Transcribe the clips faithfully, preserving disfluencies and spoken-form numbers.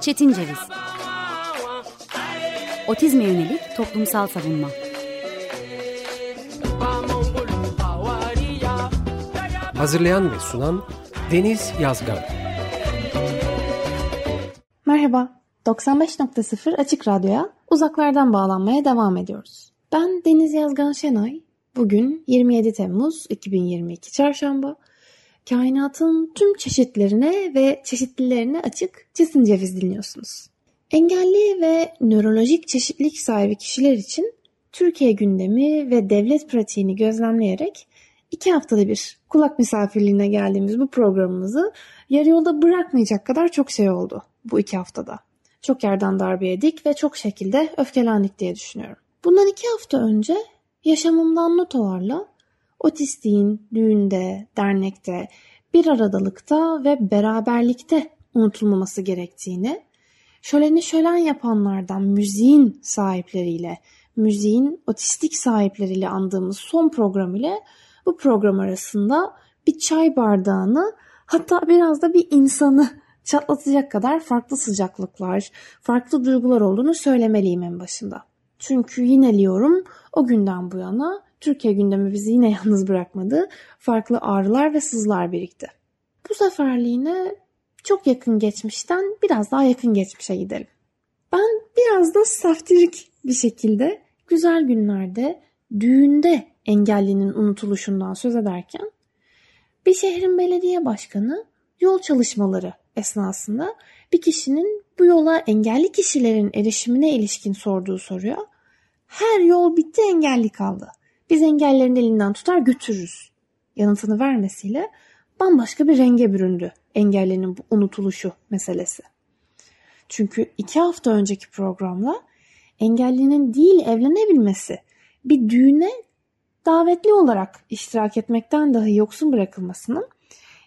Çetin Ceviz. Otizme yönelik toplumsal savunma. Hazırlayan ve sunan Deniz Yazgan. Merhaba, doksan beş nokta sıfır Açık Radyo'ya uzaklardan bağlanmaya devam ediyoruz. Ben Deniz Yazgan Şenay. Bugün yirmi yedi Temmuz iki bin yirmi iki Çarşamba. Kainatın tüm çeşitlerine ve çeşitlilerine açık Çetin Ceviz dinliyorsunuz. Engelli ve nörolojik çeşitlilik sahibi kişiler için Türkiye gündemi ve devlet pratiğini gözlemleyerek iki haftada bir kulak misafirliğine geldiğimiz bu programımızı yarı yolda bırakmayacak kadar çok şey oldu bu iki haftada. Çok yerden darbe yedik ve çok şekilde öfkelendik diye düşünüyorum. Bundan iki hafta önce yaşamımdan notalarla otistiğin düğünde, dernekte, bir aradalıkta ve beraberlikte unutulmaması gerektiğini, şöleni şölen yapanlardan müziğin sahipleriyle, müziğin otistik sahipleriyle andığımız son program ile bu program arasında bir çay bardağını, hatta biraz da bir insanı çatlatacak kadar farklı sıcaklıklar, farklı duygular olduğunu söylemeliyim en başında. Çünkü yineliyorum, o günden bu yana Türkiye gündemi bizi yine yalnız bırakmadı, farklı ağrılar ve sızlar birikti. Bu seferliğine çok yakın geçmişten biraz daha yakın geçmişe gidelim. Ben biraz da saftirik bir şekilde güzel günlerde, düğünde engellinin unutuluşundan söz ederken, bir şehrin belediye başkanı yol çalışmaları esnasında bir kişinin bu yola engelli kişilerin erişimine ilişkin sorduğu soruya, her yol bitti engelli kaldı. Biz engellilerin elinden tutar götürürüz yanıtını vermesiyle bambaşka bir renge büründü engellinin unutuluşu meselesi. Çünkü iki hafta önceki programla engellinin değil evlenebilmesi, bir düğüne davetli olarak iştirak etmekten dahi yoksun bırakılmasının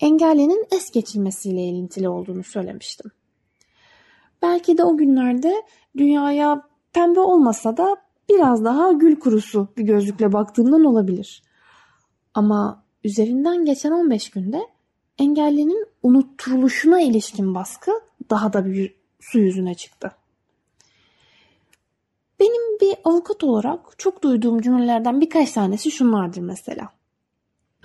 engellinin es geçilmesiyle ilintili olduğunu söylemiştim. Belki de o günlerde dünyaya pembe olmasa da biraz daha gül kurusu bir gözlükle baktığımdan olabilir. Ama üzerinden geçen on beş günde engellinin unutturuluşuna ilişkin baskı daha da bir su yüzüne çıktı. Benim bir avukat olarak çok duyduğum cümlelerden birkaç tanesi şunlardır mesela.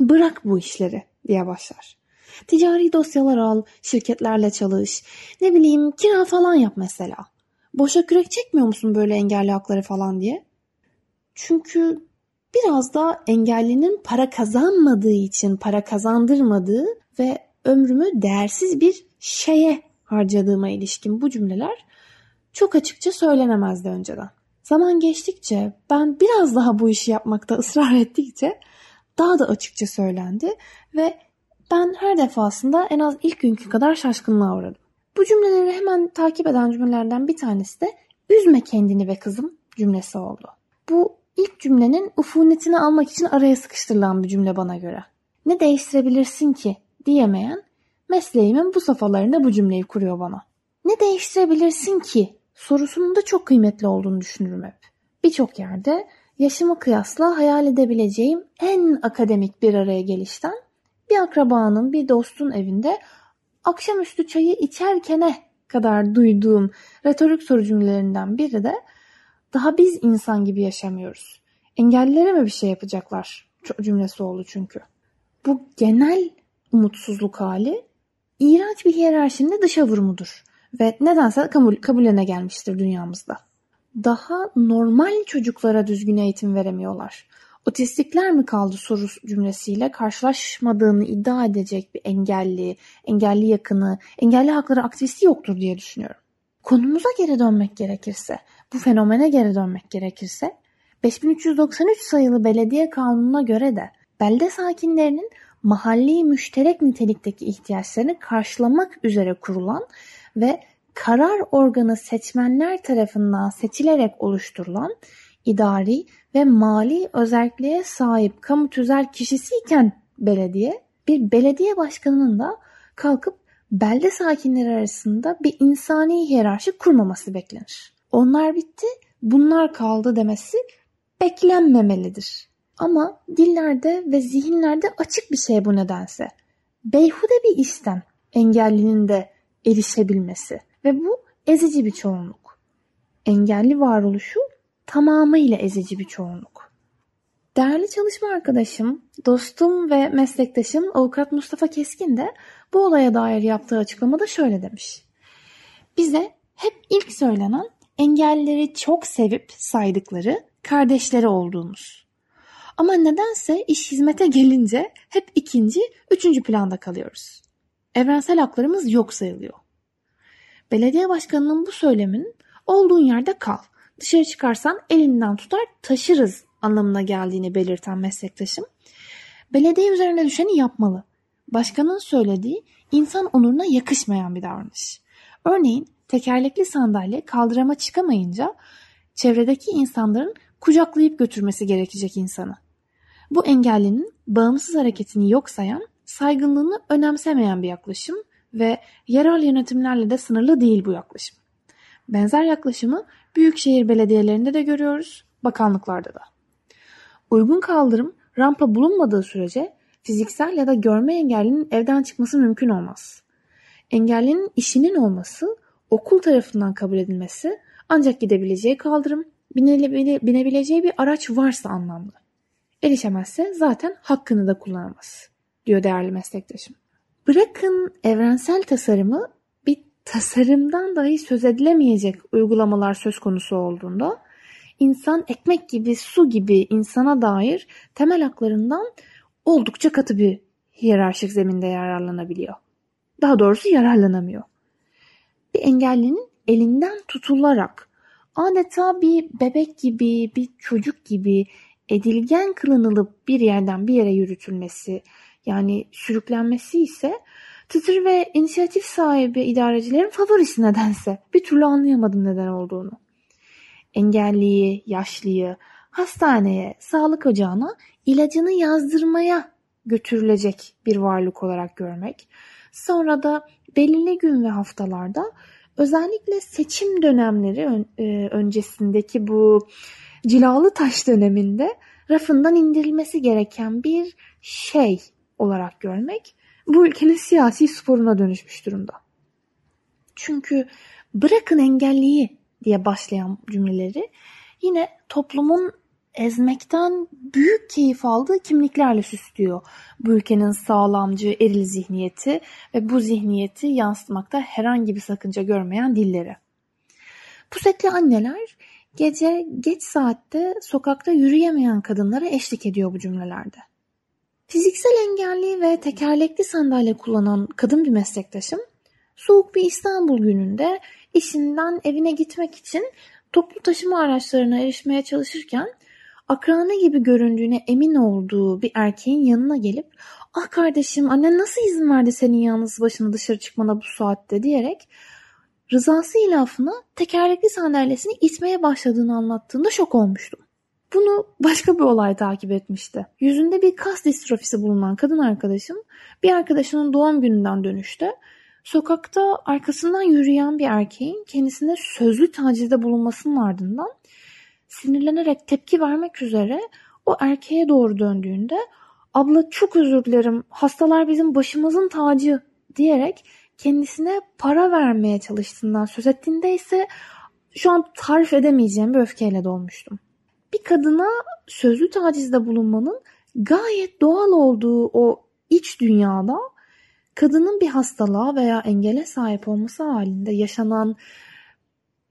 Bırak bu işleri diye başlar. Ticari dosyalar al, şirketlerle çalış, ne bileyim kira falan yap mesela. Boşa kürek çekmiyor musun böyle engelli hakları falan diye? Çünkü biraz da engellinin para kazanmadığı için para kazandırmadığı ve ömrümü değersiz bir şeye harcadığıma ilişkin bu cümleler çok açıkça söylenemezdi önceden. Zaman geçtikçe ben biraz daha bu işi yapmakta ısrar ettikçe daha da açıkça söylendi ve ben her defasında en az ilk günkü kadar şaşkınlığa uğradım. Bu cümleleri hemen takip eden cümlelerden bir tanesi de üzme kendini be kızım cümlesi oldu. Bu ilk cümlenin ufunetini almak için araya sıkıştırılan bir cümle bana göre. Ne değiştirebilirsin ki diyemeyen mesleğimin bu safhalarında bu cümleyi kuruyor bana. Ne değiştirebilirsin ki sorusunun da çok kıymetli olduğunu düşünürüm hep. Birçok yerde yaşımı kıyasla hayal edebileceğim en akademik bir araya gelişten bir akrabanın, bir dostun evinde akşamüstü çayı içerkene kadar duyduğum retorik soru cümlelerinden biri de daha biz insan gibi yaşamıyoruz. Engellilere mi bir şey yapacaklar? Cümlesi oldu çünkü. Bu genel umutsuzluk hali iğrenç bir hiyerarşinin de dışa vurumudur. Ve nedense kabul, kabulüne gelmiştir dünyamızda. Daha normal çocuklara düzgün eğitim veremiyorlar. Otistikler mi kaldı soru cümlesiyle karşılaşmadığını iddia edecek bir engelli, engelli yakını, engelli hakları aktivisti yoktur diye düşünüyorum. Konumuza geri dönmek gerekirse, bu fenomene geri dönmek gerekirse, beş bin üç yüz doksan üç sayılı belediye kanununa göre de belde sakinlerinin mahalli müşterek nitelikteki ihtiyaçlarını karşılamak üzere kurulan ve karar organı seçmenler tarafından seçilerek oluşturulan idari ve mali özelliğe sahip kamu tüzel kişisiyken belediye, bir belediye başkanının da kalkıp belde sakinleri arasında bir insani hiyerarşi kurmaması beklenir. Onlar bitti, bunlar kaldı demesi beklenmemelidir. Ama dillerde ve zihinlerde açık bir şey bu nedense. Beyhude bir istem engellinin de erişebilmesi ve bu ezici bir çoğunluk. Engelli varoluşu tamamıyla ezici bir çoğunluk. Değerli çalışma arkadaşım, dostum ve meslektaşım Avukat Mustafa Keskin de bu olaya dair yaptığı açıklamada şöyle demiş. Bize hep ilk söylenen engellileri çok sevip saydıkları kardeşleri olduğumuz. Ama nedense iş hizmete gelince hep ikinci, üçüncü planda kalıyoruz. Evrensel haklarımız yok sayılıyor. Belediye başkanının bu söyleminin olduğun yerde kal, dışarı çıkarsan elinden tutar taşırız anlamına geldiğini belirten meslektaşım, belediye üzerine düşeni yapmalı. Başkanın söylediği insan onuruna yakışmayan bir davranış. Örneğin tekerlekli sandalye kaldırıma çıkamayınca çevredeki insanların kucaklayıp götürmesi gerekecek insanı. Bu engellinin bağımsız hareketini yok sayan, saygınlığını önemsemeyen bir yaklaşım ve yerel yönetimlerle de sınırlı değil bu yaklaşım. Benzer yaklaşımı büyükşehir belediyelerinde de görüyoruz, bakanlıklarda da. Uygun kaldırım, rampa bulunmadığı sürece fiziksel ya da görme engellinin evden çıkması mümkün olmaz. Engellinin işinin olması, okul tarafından kabul edilmesi, ancak gidebileceği kaldırım, binebileceği bir araç varsa anlamlı. Erişemezse zaten hakkını da kullanamaz, diyor değerli meslektaşım. Bırakın evrensel tasarımı, bir tasarımdan dahi söz edilemeyecek uygulamalar söz konusu olduğunda, insan ekmek gibi, su gibi insana dair temel haklarından oldukça katı bir hiyerarşik zeminde yararlanabiliyor. Daha doğrusu yararlanamıyor. Bir engellinin elinden tutularak adeta bir bebek gibi, bir çocuk gibi edilgen kılınılıp bir yerden bir yere yürütülmesi, yani sürüklenmesi ise titri ve inisiyatif sahibi idarecilerin favorisi nedense. Bir türlü anlayamadım neden olduğunu. Engelliyi, yaşlıyı hastaneye, sağlık ocağına ilacını yazdırmaya götürülecek bir varlık olarak görmek. Sonra da belirli gün ve haftalarda özellikle seçim dönemleri öncesindeki bu cilalı taş döneminde rafından indirilmesi gereken bir şey olarak görmek bu ülkenin siyasi sporuna dönüşmüş durumda. Çünkü bırakın engelliyi diye başlayan cümleleri yine toplumun ezmekten büyük keyif aldığı kimliklerle süslüyor bu ülkenin sağlamcı eril zihniyeti ve bu zihniyeti yansıtmakta herhangi bir sakınca görmeyen dilleri. Pusetli anneler gece geç saatte sokakta yürüyemeyen kadınlara eşlik ediyor bu cümlelerde. Fiziksel engelli ve tekerlekli sandalye kullanan kadın bir meslektaşım, soğuk bir İstanbul gününde işinden evine gitmek için toplu taşıma araçlarına erişmeye çalışırken akrana gibi göründüğüne emin olduğu bir erkeğin yanına gelip "Ah kardeşim, annen nasıl izin verdi senin yalnız başına dışarı çıkmana bu saatte?" diyerek rızası ilafına tekerlekli sandalyesini itmeye başladığını anlattığında şok olmuştum. Bunu başka bir olay takip etmişti. Yüzünde bir kas distrofisi bulunan kadın arkadaşım bir arkadaşının doğum gününden dönüşte sokakta arkasından yürüyen bir erkeğin kendisine sözlü tacizde bulunmasının ardından sinirlenerek tepki vermek üzere o erkeğe doğru döndüğünde "Abla çok özür dilerim, hastalar bizim başımızın tacı" diyerek kendisine para vermeye çalıştığından söz ettiğinde ise şu an tarif edemeyeceğim bir öfkeyle dolmuştum. Bir kadına sözlü tacizde bulunmanın gayet doğal olduğu o iç dünyada kadının bir hastalığa veya engele sahip olması halinde yaşanan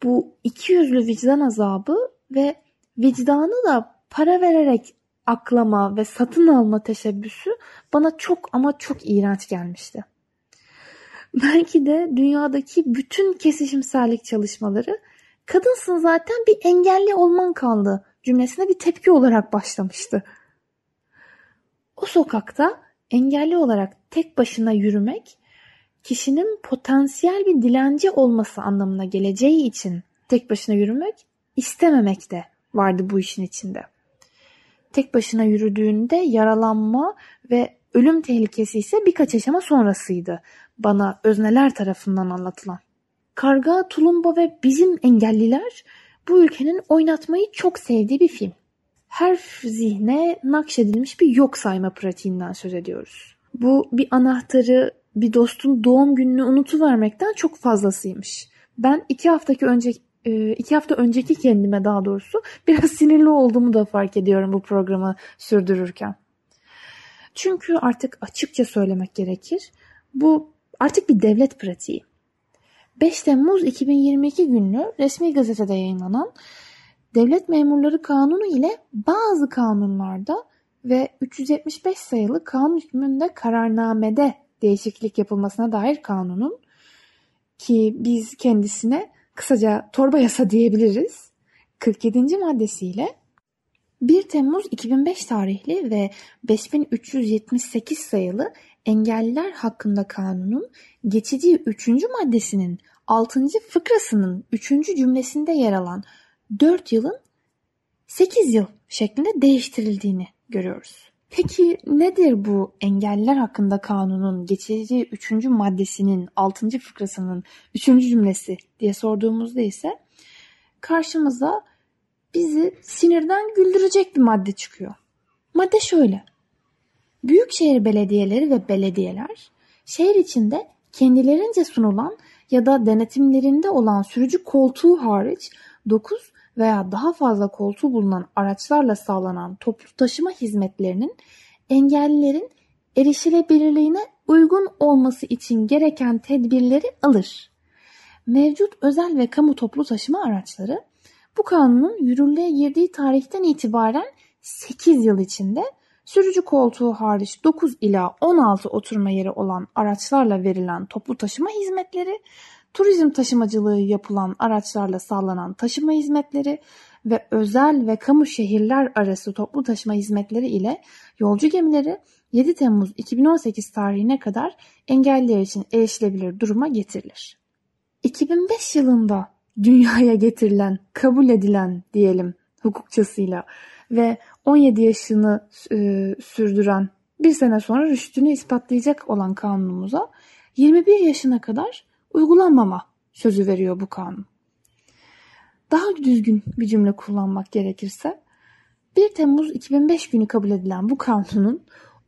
bu ikiyüzlü vicdan azabı ve vicdanı da para vererek aklama ve satın alma teşebbüsü bana çok ama çok iğrenç gelmişti. Belki de dünyadaki bütün kesişimsellik çalışmaları "kadınsın zaten, bir engelli olman kaldı" cümlesine bir tepki olarak başlamıştı. O sokakta engelli olarak tek başına yürümek, kişinin potansiyel bir dilenci olması anlamına geleceği için tek başına yürümek istememek de vardı bu işin içinde. Tek başına yürüdüğünde yaralanma ve ölüm tehlikesi ise birkaç aşama sonrasıydı bana özneler tarafından anlatılan. Karga, Tulumba ve Bizim Engelliler bu ülkenin oynatmayı çok sevdiği bir film. Her zihne nakşedilmiş bir yok sayma pratiğinden söz ediyoruz. Bu bir anahtarı bir dostun doğum gününü unutuvermekten çok fazlasıymış. Ben iki haftaki önceki iki hafta önceki kendime daha doğrusu biraz sinirli olduğumu da fark ediyorum bu programı sürdürürken. Çünkü artık açıkça söylemek gerekir. Bu artık bir devlet pratiği. beş Temmuz iki bin yirmi iki günlü Resmi Gazete'de yayınlanan Devlet Memurları Kanunu ile bazı kanunlarda ve üç yüz yetmiş beş sayılı Kanun Hükmünde Kararname'de değişiklik yapılmasına dair kanunun, ki biz kendisine kısaca torba yasa diyebiliriz, kırk yedinci maddesiyle bir Temmuz iki bin beş tarihli ve beş bin üç yüz yetmiş sekiz sayılı Engelliler Hakkında Kanunun geçici üçüncü maddesinin altıncı fıkrasının üçüncü cümlesinde yer alan dört yılın sekiz yıl şeklinde değiştirildiğini görüyoruz. Peki nedir bu Engelliler Hakkında Kanunun geçici üçüncü maddesinin altıncı fıkrasının üçüncü cümlesi diye sorduğumuzda ise karşımıza bizi sinirden güldürecek bir madde çıkıyor. Madde şöyle: büyükşehir belediyeleri ve belediyeler şehir içinde kendilerince sunulan ya da denetimlerinde olan sürücü koltuğu hariç dokuz veya daha fazla koltuğu bulunan araçlarla sağlanan toplu taşıma hizmetlerinin engellilerin erişilebilirliğine uygun olması için gereken tedbirleri alır. Mevcut özel ve kamu toplu taşıma araçları bu kanunun yürürlüğe girdiği tarihten itibaren sekiz yıl içinde sürücü koltuğu hariç dokuz ila on altı oturma yeri olan araçlarla verilen toplu taşıma hizmetleri, turizm taşımacılığı yapılan araçlarla sağlanan taşıma hizmetleri ve özel ve kamu şehirler arası toplu taşıma hizmetleri ile yolcu gemileri yedi Temmuz iki bin on sekiz tarihine kadar engelliler için erişilebilir duruma getirilir. iki bin beş yılında dünyaya getirilen, kabul edilen diyelim hukukçasıyla ve on yedi yaşını e, sürdüren, bir sene sonra rüştünü ispatlayacak olan kanunumuza yirmi bir yaşına kadar uygulanmama sözü veriyor bu kanun. Daha düzgün bir cümle kullanmak gerekirse, bir Temmuz iki bin beş günü kabul edilen bu kanunun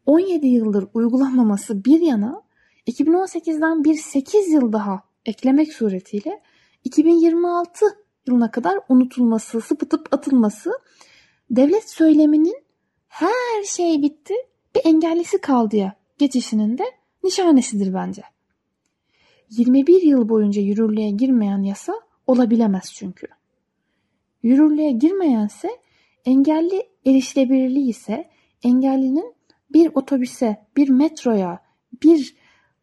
on yedi yıldır uygulanmaması bir yana, iki bin on sekizden bir sekiz yıl daha eklemek suretiyle iki bin yirmi altı yılına kadar unutulması, sıpıtıp atılması, devlet söyleminin her şey bitti, bir engellisi kaldıya geçişinin de nişanesidir bence. yirmi bir yıl boyunca yürürlüğe girmeyen yasa olabilemez çünkü. Yürürlüğe girmeyense, engelli erişilebilirliği ise engellinin bir otobüse, bir metroya, bir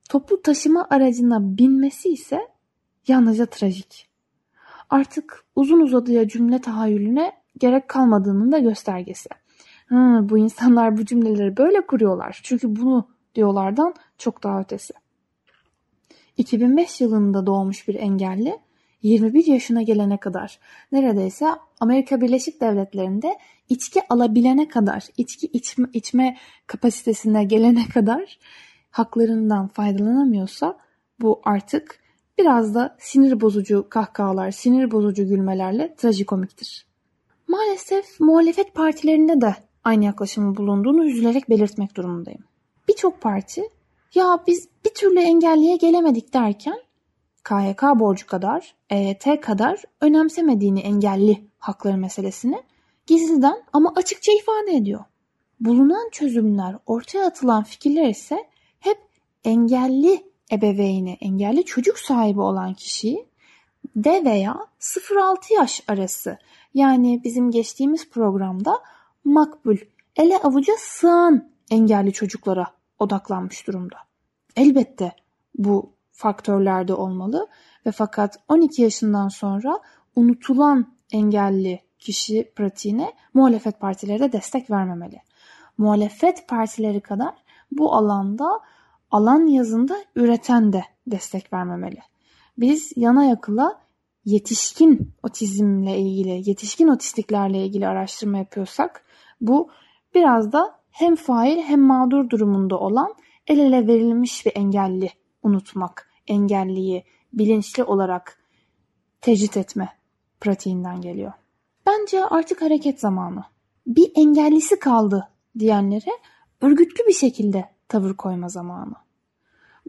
toplu taşıma aracına binmesi ise yalnızca trajik. Artık uzun uzadıya cümle tahayyülüne gerek kalmadığının da göstergesi. Hı, bu insanlar bu cümleleri böyle kuruyorlar. Çünkü bunu diyorlardan çok daha ötesi. iki bin beş yılında doğmuş bir engelli yirmi bir yaşına gelene kadar neredeyse Amerika Birleşik Devletleri'nde içki alabilene kadar, içki içme, içme kapasitesine gelene kadar haklarından faydalanamıyorsa, bu artık biraz da sinir bozucu kahkahalar, sinir bozucu gülmelerle trajikomiktir. Maalesef muhalefet partilerinde de aynı yaklaşımın bulunduğunu üzülerek belirtmek durumundayım. Birçok parti, ya biz bir türlü engelliye gelemedik derken K Y K borcu kadar, E Y T kadar önemsemediğini engelli hakları meselesini gizliden ama açıkça ifade ediyor. Bulunan çözümler, ortaya atılan fikirler ise hep engelli ebeveyni, engelli çocuk sahibi olan kişiyi de veya sıfır altı yaş arası, yani bizim geçtiğimiz programda makbul, ele avuca sığan engelli çocuklara odaklanmış durumda. Elbette bu faktörlerde olmalı ve fakat on iki yaşından sonra unutulan engelli kişi pratiğine muhalefet partileri de destek vermemeli. Muhalefet partileri kadar bu alanda, alan yazında üreten de destek vermemeli. Biz yana yakıla yetişkin otizmle ilgili, yetişkin otistiklerle ilgili araştırma yapıyorsak, bu biraz da hem fail hem mağdur durumunda olan el ele verilmiş bir engelli unutmak, engelliyi bilinçli olarak tecrit etme pratiğinden geliyor. Bence artık hareket zamanı. Bir engellisi kaldı diyenlere örgütlü bir şekilde tavır koyma zamanı.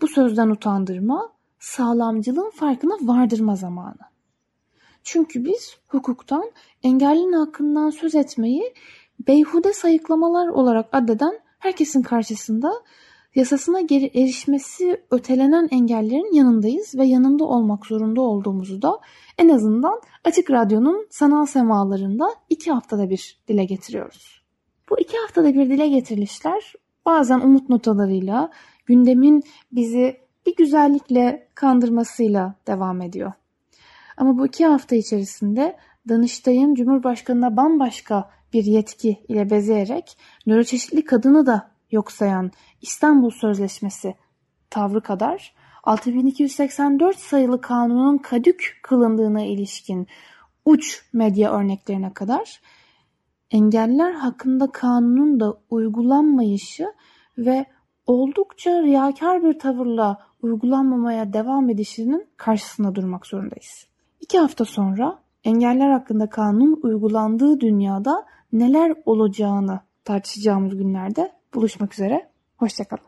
Bu sözden utandırma, sağlamcılığın farkına vardırma zamanı. Çünkü biz hukuktan, engellinin hakkından söz etmeyi beyhude sayıklamalar olarak addeden herkesin karşısında yasasına erişmesi ötelenen engellerin yanındayız ve yanında olmak zorunda olduğumuzu da en azından Açık Radyo'nun sanal semalarında iki haftada bir dile getiriyoruz. Bu iki haftada bir dile getirilişler bazen umut notalarıyla, gündemin bizi bir güzellikle kandırmasıyla devam ediyor. Ama bu iki hafta içerisinde Danıştay'ın Cumhurbaşkanı'na bambaşka bir yetki ile bezeyerek nöroçeşitli kadını da yok sayan İstanbul Sözleşmesi tavrı kadar altı bin iki yüz seksen dört sayılı kanunun kadük kılındığına ilişkin uç medya örneklerine kadar Engelliler Hakkında Kanun'un da uygulanmayışı ve oldukça riyakar bir tavırla uygulanmamaya devam edişinin karşısında durmak zorundayız. İki hafta sonra Engelliler Hakkında Kanun uygulandığı dünyada neler olacağını tartışacağımız günlerde buluşmak üzere. Hoşça kalın.